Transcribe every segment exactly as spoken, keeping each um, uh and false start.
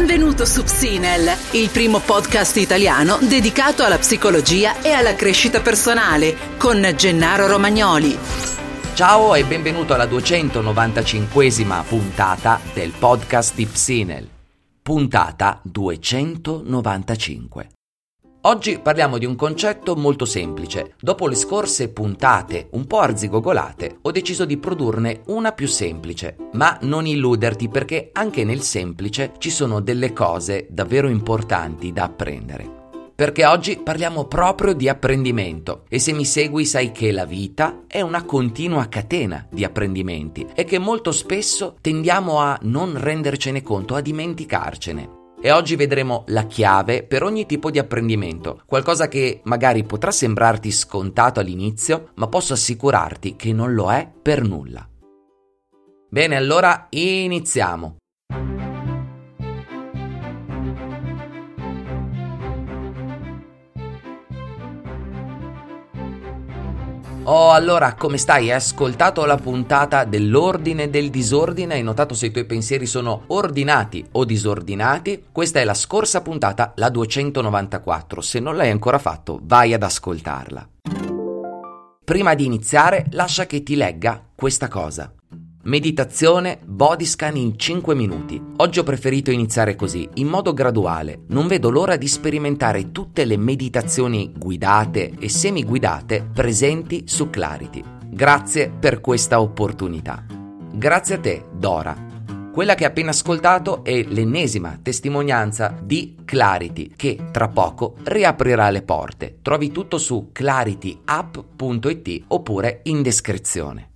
Benvenuto su Psinel, il primo podcast italiano dedicato alla psicologia e alla crescita personale, con Gennaro Romagnoli. Ciao e benvenuto alla duecentonovantacinquesima puntata del podcast di Psinel, puntata duecentonovantacinque. Oggi parliamo di un concetto molto semplice. Dopo le scorse puntate un po' arzigogolate, ho deciso di produrne una più semplice. Ma non illuderti, perché anche nel semplice ci sono delle cose davvero importanti da apprendere. Perché oggi parliamo proprio di apprendimento, e se mi segui sai che la vita è una continua catena di apprendimenti e che molto spesso tendiamo a non rendercene conto, a dimenticarcene. E oggi vedremo la chiave per ogni tipo di apprendimento, qualcosa che magari potrà sembrarti scontato all'inizio, ma posso assicurarti che non lo è per nulla. Bene, allora iniziamo! Oh, allora, come stai? Hai ascoltato la puntata dell'ordine e del disordine? Hai notato se i tuoi pensieri sono ordinati o disordinati? Questa è la scorsa puntata, la duecentonovantaquattro. Se non l'hai ancora fatto, vai ad ascoltarla. Prima di iniziare, lascia che ti legga questa cosa. Meditazione body scan in cinque minuti. Oggi ho preferito iniziare così, in modo graduale. Non vedo l'ora di sperimentare tutte le meditazioni guidate e semiguidate presenti su Clarity. Grazie per questa opportunità. Grazie a te, Dora. Quella che hai appena ascoltato è l'ennesima testimonianza di Clarity, che tra poco riaprirà le porte. Trovi tutto su clarity app punto it oppure in descrizione.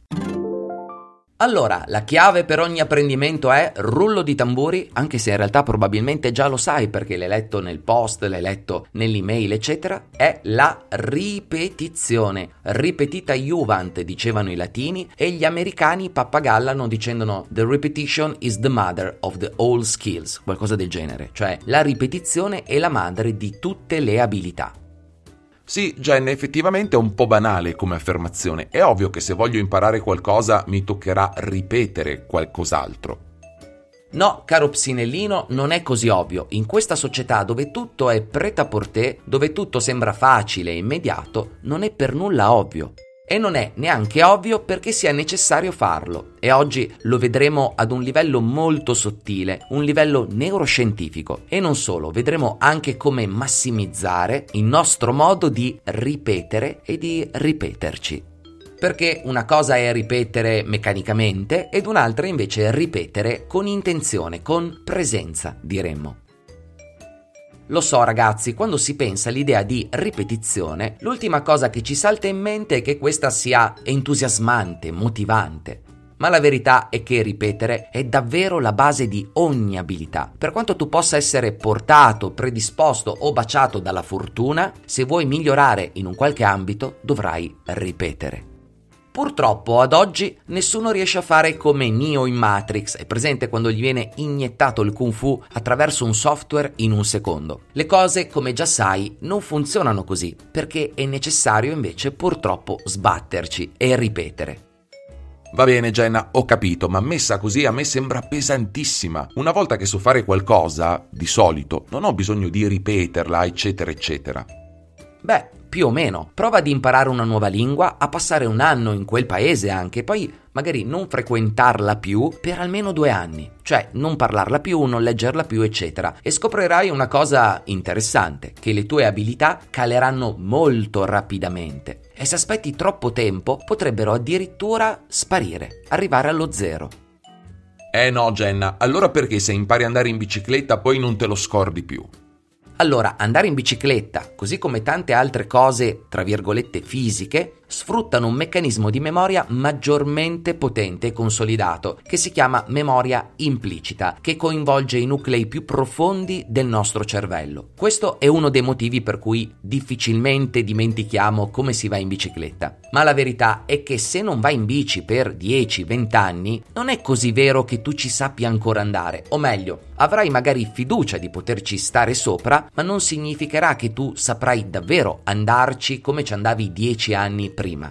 Allora, la chiave per ogni apprendimento è rullo di tamburi, anche se in realtà probabilmente già lo sai perché l'hai letto nel post, l'hai letto nell'email, eccetera, è la ripetizione. Ripetita juvent, dicevano i latini, e gli americani pappagallano dicendo "The repetition is the mother of the all skills", qualcosa del genere, cioè la ripetizione è la madre di tutte le abilità. Sì, Jen, effettivamente è un po' banale come affermazione. È ovvio che se voglio imparare qualcosa mi toccherà ripetere qualcos'altro. No, caro Psinellino, non è così ovvio. In questa società dove tutto è prêt-à-porter, dove tutto sembra facile e immediato, non è per nulla ovvio. E non è neanche ovvio perché sia necessario farlo, e oggi lo vedremo ad un livello molto sottile, un livello neuroscientifico. E non solo, vedremo anche come massimizzare il nostro modo di ripetere e di ripeterci. Perché una cosa è ripetere meccanicamente ed un'altra invece è ripetere con intenzione, con presenza, diremmo. Lo so ragazzi, quando si pensa all'idea di ripetizione, l'ultima cosa che ci salta in mente è che questa sia entusiasmante, motivante. Ma la verità è che ripetere è davvero la base di ogni abilità. Per quanto tu possa essere portato, predisposto o baciato dalla fortuna, se vuoi migliorare in un qualche ambito dovrai ripetere. Purtroppo ad oggi nessuno riesce a fare come Neo in Matrix, è presente quando gli viene iniettato il kung fu attraverso un software in un secondo. Le cose, come già sai, non funzionano così, perché è necessario invece purtroppo sbatterci e ripetere. Va bene Jenna, ho capito, ma messa così a me sembra pesantissima. Una volta che so fare qualcosa, di solito, non ho bisogno di ripeterla, eccetera, eccetera. Beh, più o meno. Prova ad imparare una nuova lingua, a passare un anno in quel paese anche, poi magari non frequentarla più per almeno due anni. Cioè, non parlarla più, non leggerla più, eccetera. E scoprirai una cosa interessante, che le tue abilità caleranno molto rapidamente. E se aspetti troppo tempo, potrebbero addirittura sparire, arrivare allo zero. Eh no, Jenna, allora perché se impari ad andare in bicicletta poi non te lo scordi più? Allora, andare in bicicletta, così come tante altre cose, tra virgolette, fisiche, sfruttano un meccanismo di memoria maggiormente potente e consolidato, che si chiama memoria implicita, che coinvolge i nuclei più profondi del nostro cervello. Questo è uno dei motivi per cui difficilmente dimentichiamo come si va in bicicletta. Ma la verità è che se non vai in bici per dieci venti anni, non è così vero che tu ci sappia ancora andare, o meglio, avrai magari fiducia di poterci stare sopra, ma non significherà che tu saprai davvero andarci come ci andavi dieci anni prima.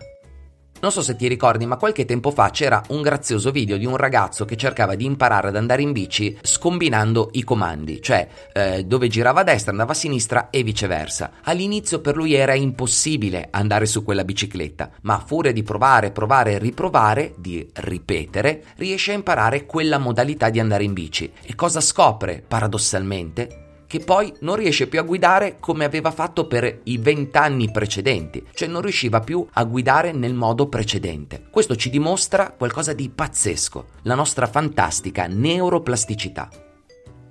Non so se ti ricordi, ma qualche tempo fa c'era un grazioso video di un ragazzo che cercava di imparare ad andare in bici scombinando i comandi, cioè eh, dove girava a destra andava a sinistra e viceversa. All'inizio per lui era impossibile andare su quella bicicletta, ma a furia di provare, provare e riprovare, di ripetere, riesce a imparare quella modalità di andare in bici. E cosa scopre, paradossalmente? Che poi non riesce più a guidare come aveva fatto per i vent'anni precedenti, cioè non riusciva più a guidare nel modo precedente. Questo ci dimostra qualcosa di pazzesco, la nostra fantastica neuroplasticità.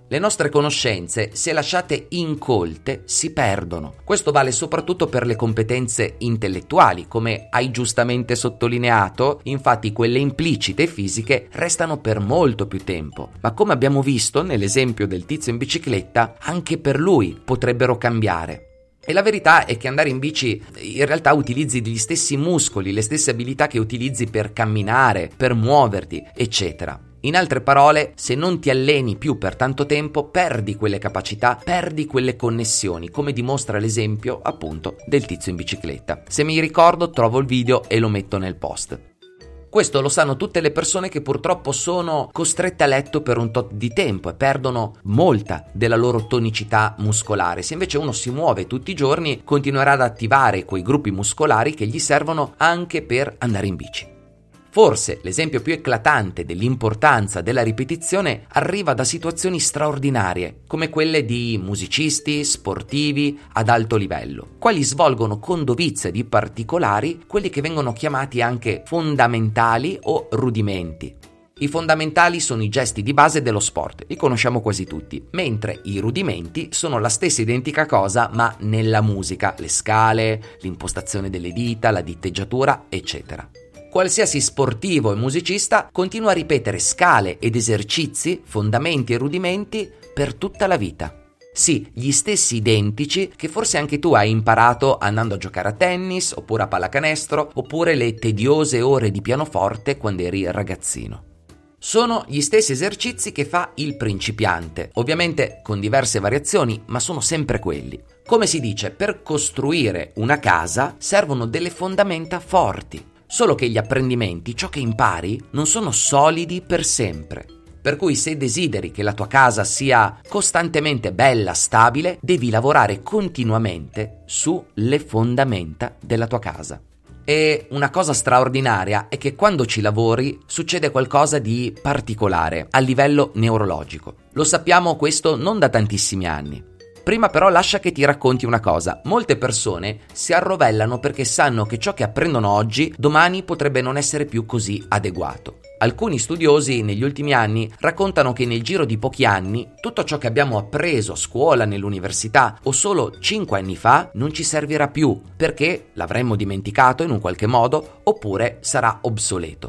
Le nostre conoscenze, se lasciate incolte, si perdono. Questo vale soprattutto per le competenze intellettuali, come hai giustamente sottolineato, infatti quelle implicite e fisiche restano per molto più tempo. Ma come abbiamo visto nell'esempio del tizio in bicicletta, anche per lui potrebbero cambiare. E la verità è che andare in bici in realtà utilizzi gli stessi muscoli, le stesse abilità che utilizzi per camminare, per muoverti, eccetera. In altre parole, se non ti alleni più per tanto tempo, perdi quelle capacità, perdi quelle connessioni, come dimostra l'esempio, appunto, del tizio in bicicletta. Se mi ricordo, trovo il video e lo metto nel post. Questo lo sanno tutte le persone che purtroppo sono costrette a letto per un tot di tempo e perdono molta della loro tonicità muscolare. Se invece uno si muove tutti i giorni, continuerà ad attivare quei gruppi muscolari che gli servono anche per andare in bici. Forse l'esempio più eclatante dell'importanza della ripetizione arriva da situazioni straordinarie, come quelle di musicisti, sportivi ad alto livello, quali svolgono con dovizia di particolari quelli che vengono chiamati anche fondamentali o rudimenti. I fondamentali sono i gesti di base dello sport, li conosciamo quasi tutti, mentre i rudimenti sono la stessa identica cosa ma nella musica, le scale, l'impostazione delle dita, la ditteggiatura, eccetera. Qualsiasi sportivo e musicista continua a ripetere scale ed esercizi, fondamenti e rudimenti per tutta la vita. Sì, gli stessi identici che forse anche tu hai imparato andando a giocare a tennis, oppure a pallacanestro, oppure le tediose ore di pianoforte quando eri ragazzino. Sono gli stessi esercizi che fa il principiante, ovviamente con diverse variazioni, ma sono sempre quelli. Come si dice, per costruire una casa servono delle fondamenta forti. Solo che gli apprendimenti, ciò che impari, non sono solidi per sempre. Per cui se desideri che la tua casa sia costantemente bella, stabile, devi lavorare continuamente sulle fondamenta della tua casa. E una cosa straordinaria è che quando ci lavori succede qualcosa di particolare a livello neurologico. Lo sappiamo questo non da tantissimi anni. Prima però lascia che ti racconti una cosa. Molte persone si arrovellano perché sanno che ciò che apprendono oggi domani potrebbe non essere più così adeguato. Alcuni studiosi negli ultimi anni raccontano che nel giro di pochi anni tutto ciò che abbiamo appreso a scuola, nell'università o solo cinque anni fa non ci servirà più perché l'avremmo dimenticato in un qualche modo oppure sarà obsoleto.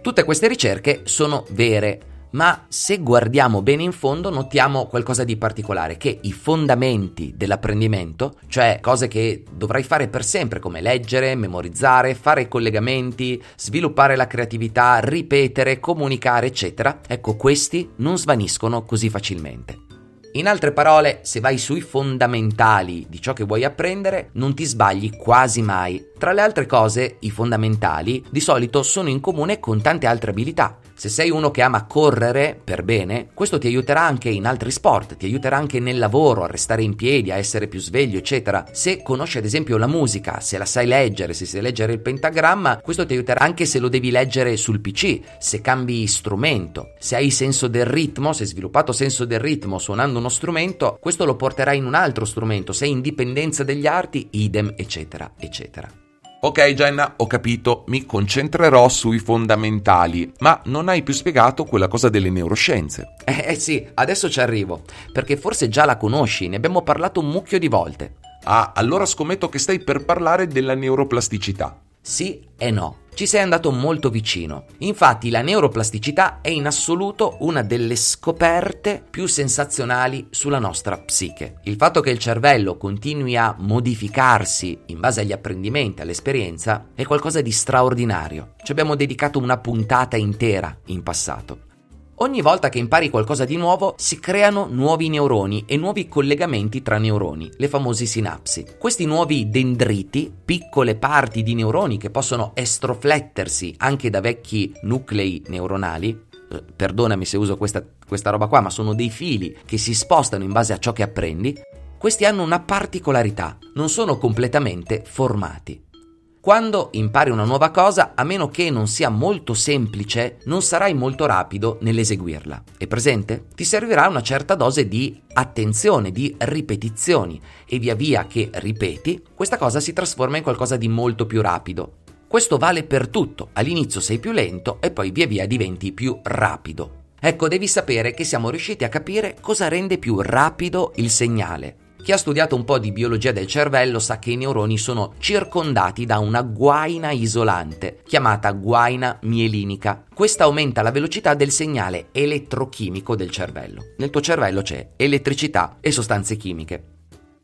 Tutte queste ricerche sono vere. Ma se guardiamo bene in fondo notiamo qualcosa di particolare, che i fondamenti dell'apprendimento, cioè cose che dovrai fare per sempre come leggere, memorizzare, fare collegamenti, sviluppare la creatività, ripetere, comunicare, eccetera, ecco questi non svaniscono così facilmente. In altre parole, se vai sui fondamentali di ciò che vuoi apprendere, non ti sbagli quasi mai. Tra le altre cose, i fondamentali di solito sono in comune con tante altre abilità. Se sei uno che ama correre per bene, questo ti aiuterà anche in altri sport, ti aiuterà anche nel lavoro, a restare in piedi, a essere più sveglio, eccetera. Se conosci ad esempio la musica, se la sai leggere, se sai leggere il pentagramma, questo ti aiuterà anche se lo devi leggere sul P C, se cambi strumento, se hai senso del ritmo, se hai sviluppato senso del ritmo suonando uno strumento, questo lo porterà in un altro strumento, sei in dipendenza degli arti, idem, eccetera, eccetera. Ok Genna, ho capito, mi concentrerò sui fondamentali, ma non hai più spiegato quella cosa delle neuroscienze. Eh, eh sì, adesso ci arrivo, perché forse già la conosci, ne abbiamo parlato un mucchio di volte. Ah, allora scommetto che stai per parlare della neuroplasticità. Sì e no. Ci sei andato molto vicino. Infatti la neuroplasticità è in assoluto una delle scoperte più sensazionali sulla nostra psiche. Il fatto che il cervello continui a modificarsi in base agli apprendimenti, all'esperienza, è qualcosa di straordinario. Ci abbiamo dedicato una puntata intera in passato. Ogni volta che impari qualcosa di nuovo si creano nuovi neuroni e nuovi collegamenti tra neuroni, le famose sinapsi. Questi nuovi dendriti, piccole parti di neuroni che possono estroflettersi anche da vecchi nuclei neuronali, perdonami se uso questa, questa roba qua, ma sono dei fili che si spostano in base a ciò che apprendi, questi hanno una particolarità, non sono completamente formati. Quando impari una nuova cosa, a meno che non sia molto semplice, non sarai molto rapido nell'eseguirla. È presente? Ti servirà una certa dose di attenzione, di ripetizioni, e via via che ripeti, questa cosa si trasforma in qualcosa di molto più rapido. Questo vale per tutto, all'inizio sei più lento e poi via via diventi più rapido. Ecco, devi sapere che siamo riusciti a capire cosa rende più rapido il segnale. Chi ha studiato un po' di biologia del cervello sa che i neuroni sono circondati da una guaina isolante, chiamata guaina mielinica. Questa aumenta la velocità del segnale elettrochimico del cervello. Nel tuo cervello c'è elettricità e sostanze chimiche.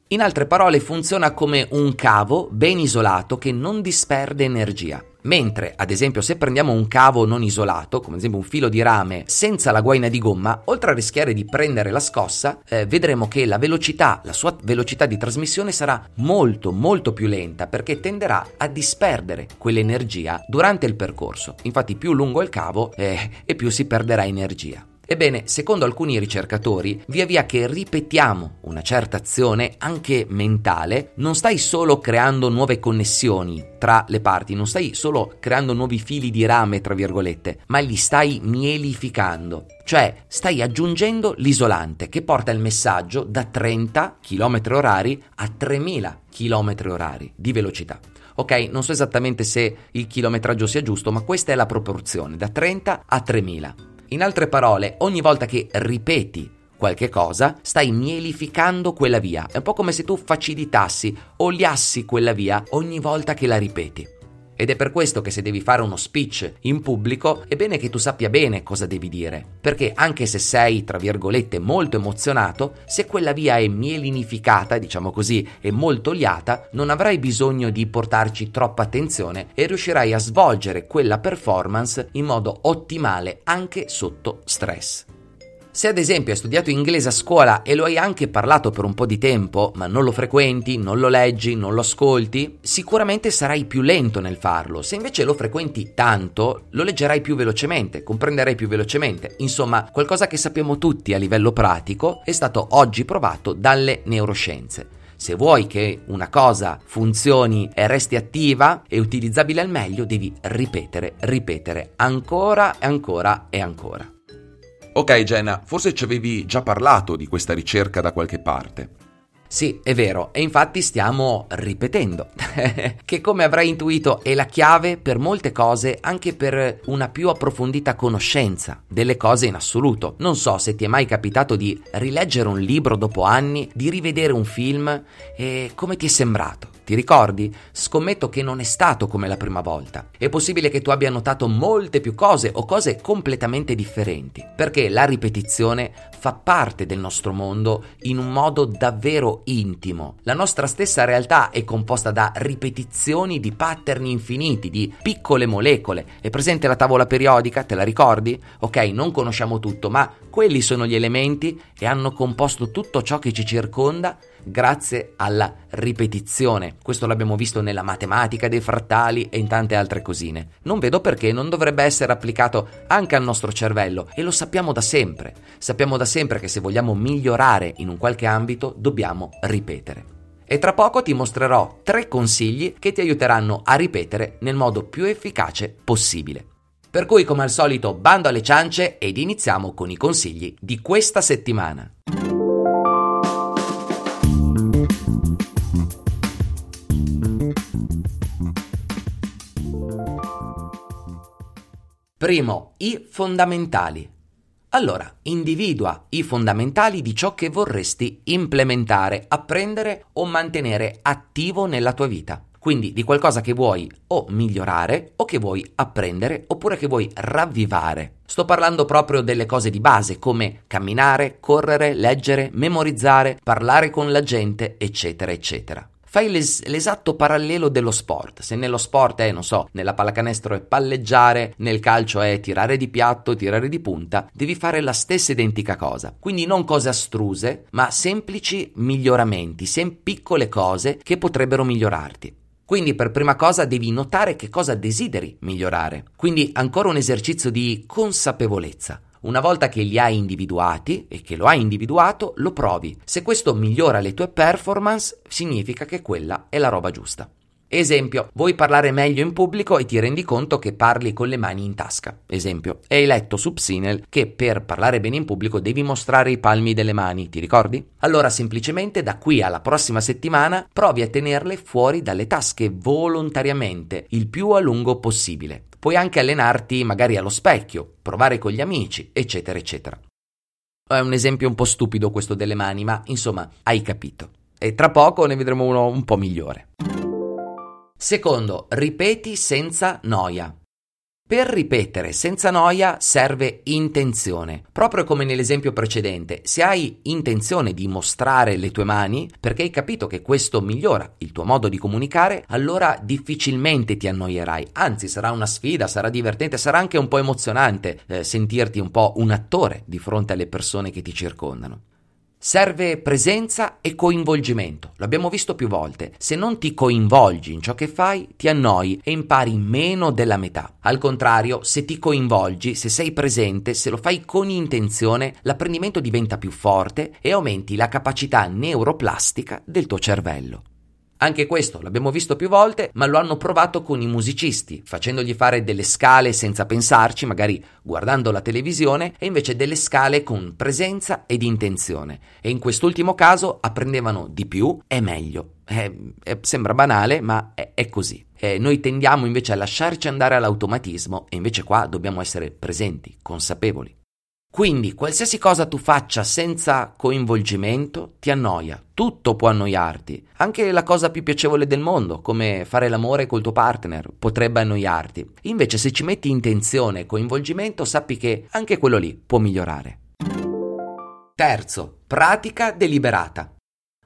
In altre parole, funziona come un cavo ben isolato che non disperde energia. Mentre, ad esempio, se prendiamo un cavo non isolato, come ad esempio un filo di rame senza la guaina di gomma, oltre a rischiare di prendere la scossa, eh, vedremo che la velocità, la sua velocità di trasmissione sarà molto molto più lenta, perché tenderà a disperdere quell'energia durante il percorso. Infatti più lungo è il cavo eh, e più si perderà energia. Ebbene, secondo alcuni ricercatori, via via che ripetiamo una certa azione, anche mentale, non stai solo creando nuove connessioni tra le parti, non stai solo creando nuovi fili di rame, tra virgolette, ma li stai mielificando. Cioè, stai aggiungendo l'isolante che porta il messaggio da trenta chilometri orari a tremila chilometri orari di velocità. Ok, non so esattamente se il chilometraggio sia giusto, ma questa è la proporzione, da trenta a tremila. In altre parole, ogni volta che ripeti qualche cosa, stai mielificando quella via. È un po' come se tu facilitassi, oliassi quella via ogni volta che la ripeti. Ed è per questo che se devi fare uno speech in pubblico, è bene che tu sappia bene cosa devi dire. Perché anche se sei, tra virgolette, molto emozionato, se quella via è mielinificata, diciamo così, e molto oliata, non avrai bisogno di portarci troppa attenzione e riuscirai a svolgere quella performance in modo ottimale anche sotto stress. Se ad esempio hai studiato inglese a scuola e lo hai anche parlato per un po' di tempo, ma non lo frequenti, non lo leggi, non lo ascolti, sicuramente sarai più lento nel farlo. Se invece lo frequenti tanto, lo leggerai più velocemente, comprenderai più velocemente. Insomma, qualcosa che sappiamo tutti a livello pratico è stato oggi provato dalle neuroscienze. Se vuoi che una cosa funzioni e resti attiva e utilizzabile al meglio, devi ripetere, ripetere, ancora e ancora e ancora. Ok Jenna, forse ci avevi già parlato di questa ricerca da qualche parte. Sì, è vero, e infatti stiamo ripetendo, che come avrai intuito è la chiave per molte cose, anche per una più approfondita conoscenza delle cose in assoluto. Non so se ti è mai capitato di rileggere un libro dopo anni, di rivedere un film e come ti è sembrato. Ti ricordi? Scommetto che non è stato come la prima volta. È possibile che tu abbia notato molte più cose o cose completamente differenti, perché la ripetizione fa parte del nostro mondo in un modo davvero intimo. La nostra stessa realtà è composta da ripetizioni di pattern infiniti, di piccole molecole. È presente la tavola periodica? Te la ricordi? Ok, non conosciamo tutto, ma quelli sono gli elementi e hanno composto tutto ciò che ci circonda grazie alla ripetizione. Questo l'abbiamo visto nella matematica dei frattali e in tante altre cosine. Non vedo perché non dovrebbe essere applicato anche al nostro cervello, e lo sappiamo da sempre. Sappiamo da sempre che se vogliamo migliorare in un qualche ambito dobbiamo ripetere. E tra poco ti mostrerò tre consigli che ti aiuteranno a ripetere nel modo più efficace possibile. Per cui, come al solito, bando alle ciance ed iniziamo con i consigli di questa settimana. Primo, i fondamentali. Allora, individua i fondamentali di ciò che vorresti implementare, apprendere o mantenere attivo nella tua vita. Quindi di qualcosa che vuoi o migliorare o che vuoi apprendere oppure che vuoi ravvivare. Sto parlando proprio delle cose di base come camminare, correre, leggere, memorizzare, parlare con la gente, eccetera, eccetera. fai l'es- l'esatto parallelo dello sport. Se nello sport è, non so, nella pallacanestro è palleggiare, nel calcio è tirare di piatto, tirare di punta, devi fare la stessa identica cosa. Quindi non cose astruse, ma semplici miglioramenti, sem- piccole cose che potrebbero migliorarti. Quindi per prima cosa devi notare che cosa desideri migliorare. Quindi ancora un esercizio di consapevolezza. Una volta che li hai individuati e che lo hai individuato, lo provi. Se questo migliora le tue performance, significa che quella è la roba giusta. Esempio, vuoi parlare meglio in pubblico e ti rendi conto che parli con le mani in tasca. Esempio, hai letto su Psinel che per parlare bene in pubblico devi mostrare i palmi delle mani, ti ricordi? Allora semplicemente da qui alla prossima settimana provi a tenerle fuori dalle tasche volontariamente, il più a lungo possibile. Puoi anche allenarti magari allo specchio, provare con gli amici, eccetera, eccetera. È un esempio un po' stupido questo delle mani, ma insomma hai capito. E tra poco ne vedremo uno un po' migliore. Secondo, ripeti senza noia. Per ripetere senza noia serve intenzione. Proprio come nell'esempio precedente, se hai intenzione di mostrare le tue mani, perché hai capito che questo migliora il tuo modo di comunicare, allora difficilmente ti annoierai. Anzi, sarà una sfida, sarà divertente, sarà anche un po' emozionante eh, sentirti un po' un attore di fronte alle persone che ti circondano. Serve presenza e coinvolgimento, l'abbiamo visto più volte. Se non ti coinvolgi in ciò che fai, ti annoi e impari meno della metà. Al contrario, se ti coinvolgi, se sei presente, se lo fai con intenzione, l'apprendimento diventa più forte e aumenti la capacità neuroplastica del tuo cervello. Anche questo l'abbiamo visto più volte, ma lo hanno provato con i musicisti, facendogli fare delle scale senza pensarci, magari guardando la televisione, e invece delle scale con presenza ed intenzione. E in quest'ultimo caso apprendevano di più e meglio. Eh, eh, sembra banale, ma è, è così. Eh, noi tendiamo invece a lasciarci andare all'automatismo, e invece qua dobbiamo essere presenti, consapevoli. Quindi qualsiasi cosa tu faccia senza coinvolgimento ti annoia, tutto può annoiarti, anche la cosa più piacevole del mondo, come fare l'amore col tuo partner, potrebbe annoiarti. Invece se ci metti intenzione e coinvolgimento sappi che anche quello lì può migliorare. Terzo, pratica deliberata.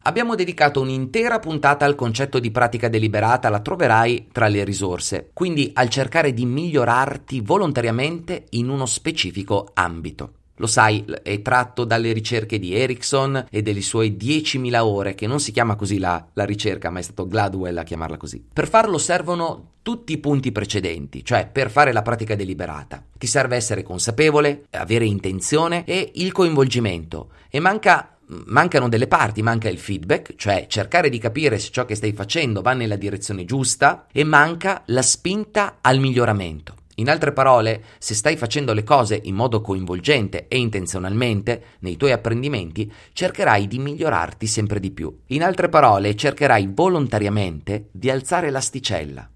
Abbiamo dedicato un'intera puntata al concetto di pratica deliberata, la troverai tra le risorse, quindi al cercare di migliorarti volontariamente in uno specifico ambito. Lo sai, è tratto dalle ricerche di Ericsson e delle sue diecimila ore, che non si chiama così la, la ricerca, ma è stato Gladwell a chiamarla così. Per farlo servono tutti i punti precedenti, cioè per fare la pratica deliberata. Ti serve essere consapevole, avere intenzione e il coinvolgimento, e manca... Mancano delle parti, manca il feedback, cioè cercare di capire se ciò che stai facendo va nella direzione giusta, e manca la spinta al miglioramento. In altre parole, se stai facendo le cose in modo coinvolgente e intenzionalmente nei tuoi apprendimenti, cercherai di migliorarti sempre di più. In altre parole, cercherai volontariamente di alzare l'asticella.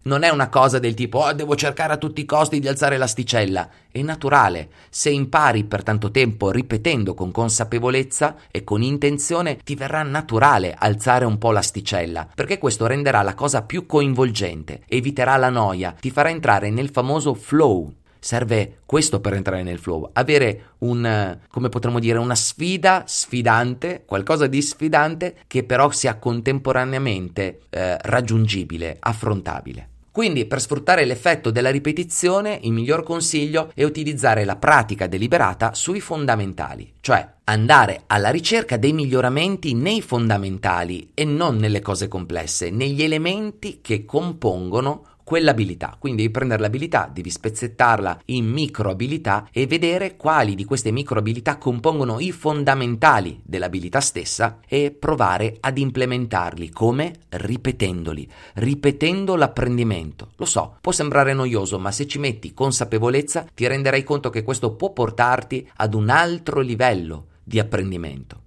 Non è una cosa del tipo oh, devo cercare a tutti i costi di alzare l'asticella. È naturale. Se impari per tanto tempo ripetendo con consapevolezza e con intenzione, ti verrà naturale alzare un po' l'asticella, perché questo renderà la cosa più coinvolgente, eviterà la noia, ti farà entrare nel famoso flow. Serve questo per entrare nel flow, avere un, come potremmo dire, una sfida sfidante, qualcosa di sfidante che però sia contemporaneamente eh, raggiungibile, affrontabile. Quindi per sfruttare l'effetto della ripetizione, il miglior consiglio è utilizzare la pratica deliberata sui fondamentali, cioè andare alla ricerca dei miglioramenti nei fondamentali e non nelle cose complesse, negli elementi che compongono quell'abilità. Quindi devi prendere l'abilità, devi spezzettarla in micro abilità e vedere quali di queste micro abilità compongono i fondamentali dell'abilità stessa e provare ad implementarli. Come? Ripetendoli, ripetendo l'apprendimento. Lo so, può sembrare noioso, ma se ci metti consapevolezza ti renderai conto che questo può portarti ad un altro livello di apprendimento.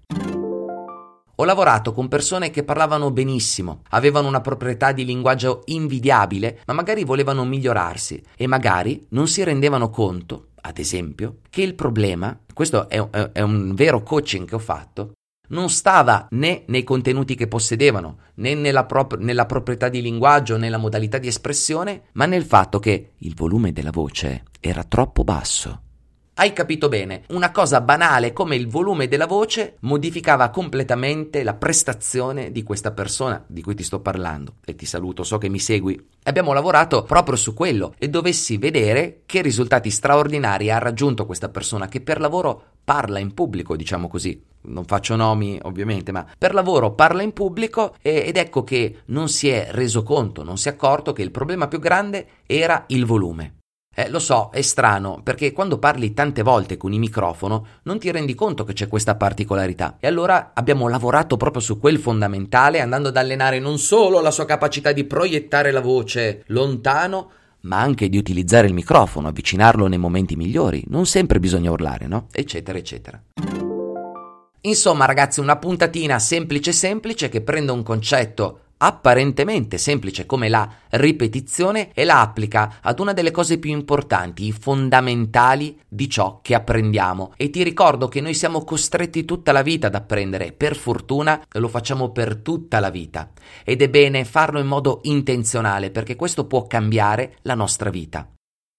Ho lavorato con persone che parlavano benissimo, avevano una proprietà di linguaggio invidiabile, ma magari volevano migliorarsi e magari non si rendevano conto, ad esempio, che il problema, questo è, è un vero coaching che ho fatto, non stava né nei contenuti che possedevano, né nella, prop- nella proprietà di linguaggio, nella modalità di espressione, ma nel fatto che il volume della voce era troppo basso. Hai capito bene, una cosa banale come il volume della voce modificava completamente la prestazione di questa persona di cui ti sto parlando. E ti saluto, so che mi segui. Abbiamo lavorato proprio su quello e dovessi vedere che risultati straordinari ha raggiunto questa persona che per lavoro parla in pubblico, diciamo così. Non faccio nomi ovviamente, ma per lavoro parla in pubblico e, ed ecco che non si è reso conto, non si è accorto che il problema più grande era il volume. Eh, lo so, è strano, perché quando parli tante volte con il microfono non ti rendi conto che c'è questa particolarità. E allora abbiamo lavorato proprio su quel fondamentale, andando ad allenare non solo la sua capacità di proiettare la voce lontano, ma anche di utilizzare il microfono, avvicinarlo nei momenti migliori. Non sempre bisogna urlare, no? Eccetera, eccetera. Insomma, ragazzi, una puntatina semplice semplice che prende un concetto apparentemente semplice come la ripetizione e la applica ad una delle cose più importanti, i fondamentali di ciò che apprendiamo. E ti ricordo che noi siamo costretti tutta la vita ad apprendere, per fortuna lo facciamo per tutta la vita ed è bene farlo in modo intenzionale, perché questo può cambiare la nostra vita.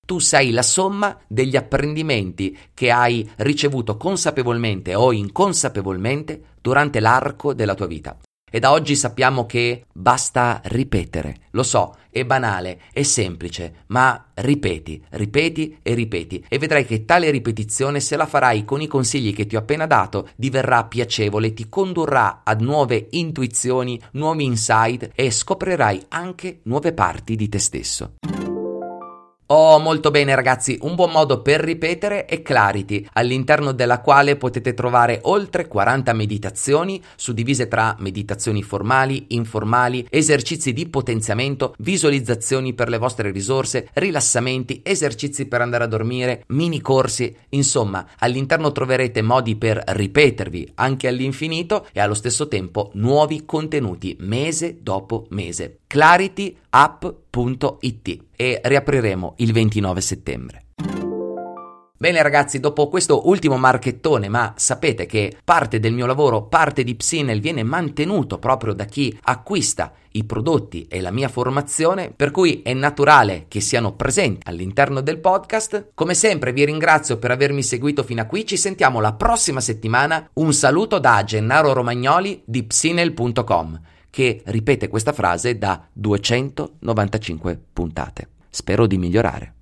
Tu sei la somma degli apprendimenti che hai ricevuto consapevolmente o inconsapevolmente durante l'arco della tua vita. E da oggi sappiamo che basta ripetere. Lo so, è banale, è semplice, ma ripeti, ripeti e ripeti e vedrai che tale ripetizione, se la farai con i consigli che ti ho appena dato, diverrà piacevole, ti condurrà a nuove intuizioni, nuovi insight e scoprirai anche nuove parti di te stesso. Oh, molto bene ragazzi, un buon modo per ripetere è Clarity, all'interno della quale potete trovare oltre quaranta meditazioni suddivise tra meditazioni formali, informali, esercizi di potenziamento, visualizzazioni per le vostre risorse, rilassamenti, esercizi per andare a dormire, mini corsi. Insomma, all'interno troverete modi per ripetervi anche all'infinito e allo stesso tempo nuovi contenuti mese dopo mese. clarityapp punto it e riapriremo il ventinove settembre. Bene ragazzi, dopo questo ultimo marchettone, ma sapete che parte del mio lavoro, parte di Psinel, viene mantenuto proprio da chi acquista i prodotti e la mia formazione, per cui è naturale che siano presenti all'interno del podcast. Come sempre vi ringrazio per avermi seguito fino a qui, ci sentiamo la prossima settimana. Un saluto da Gennaro Romagnoli di psinel punto com, che ripete questa frase da duecentonovantacinque puntate. Spero di migliorare.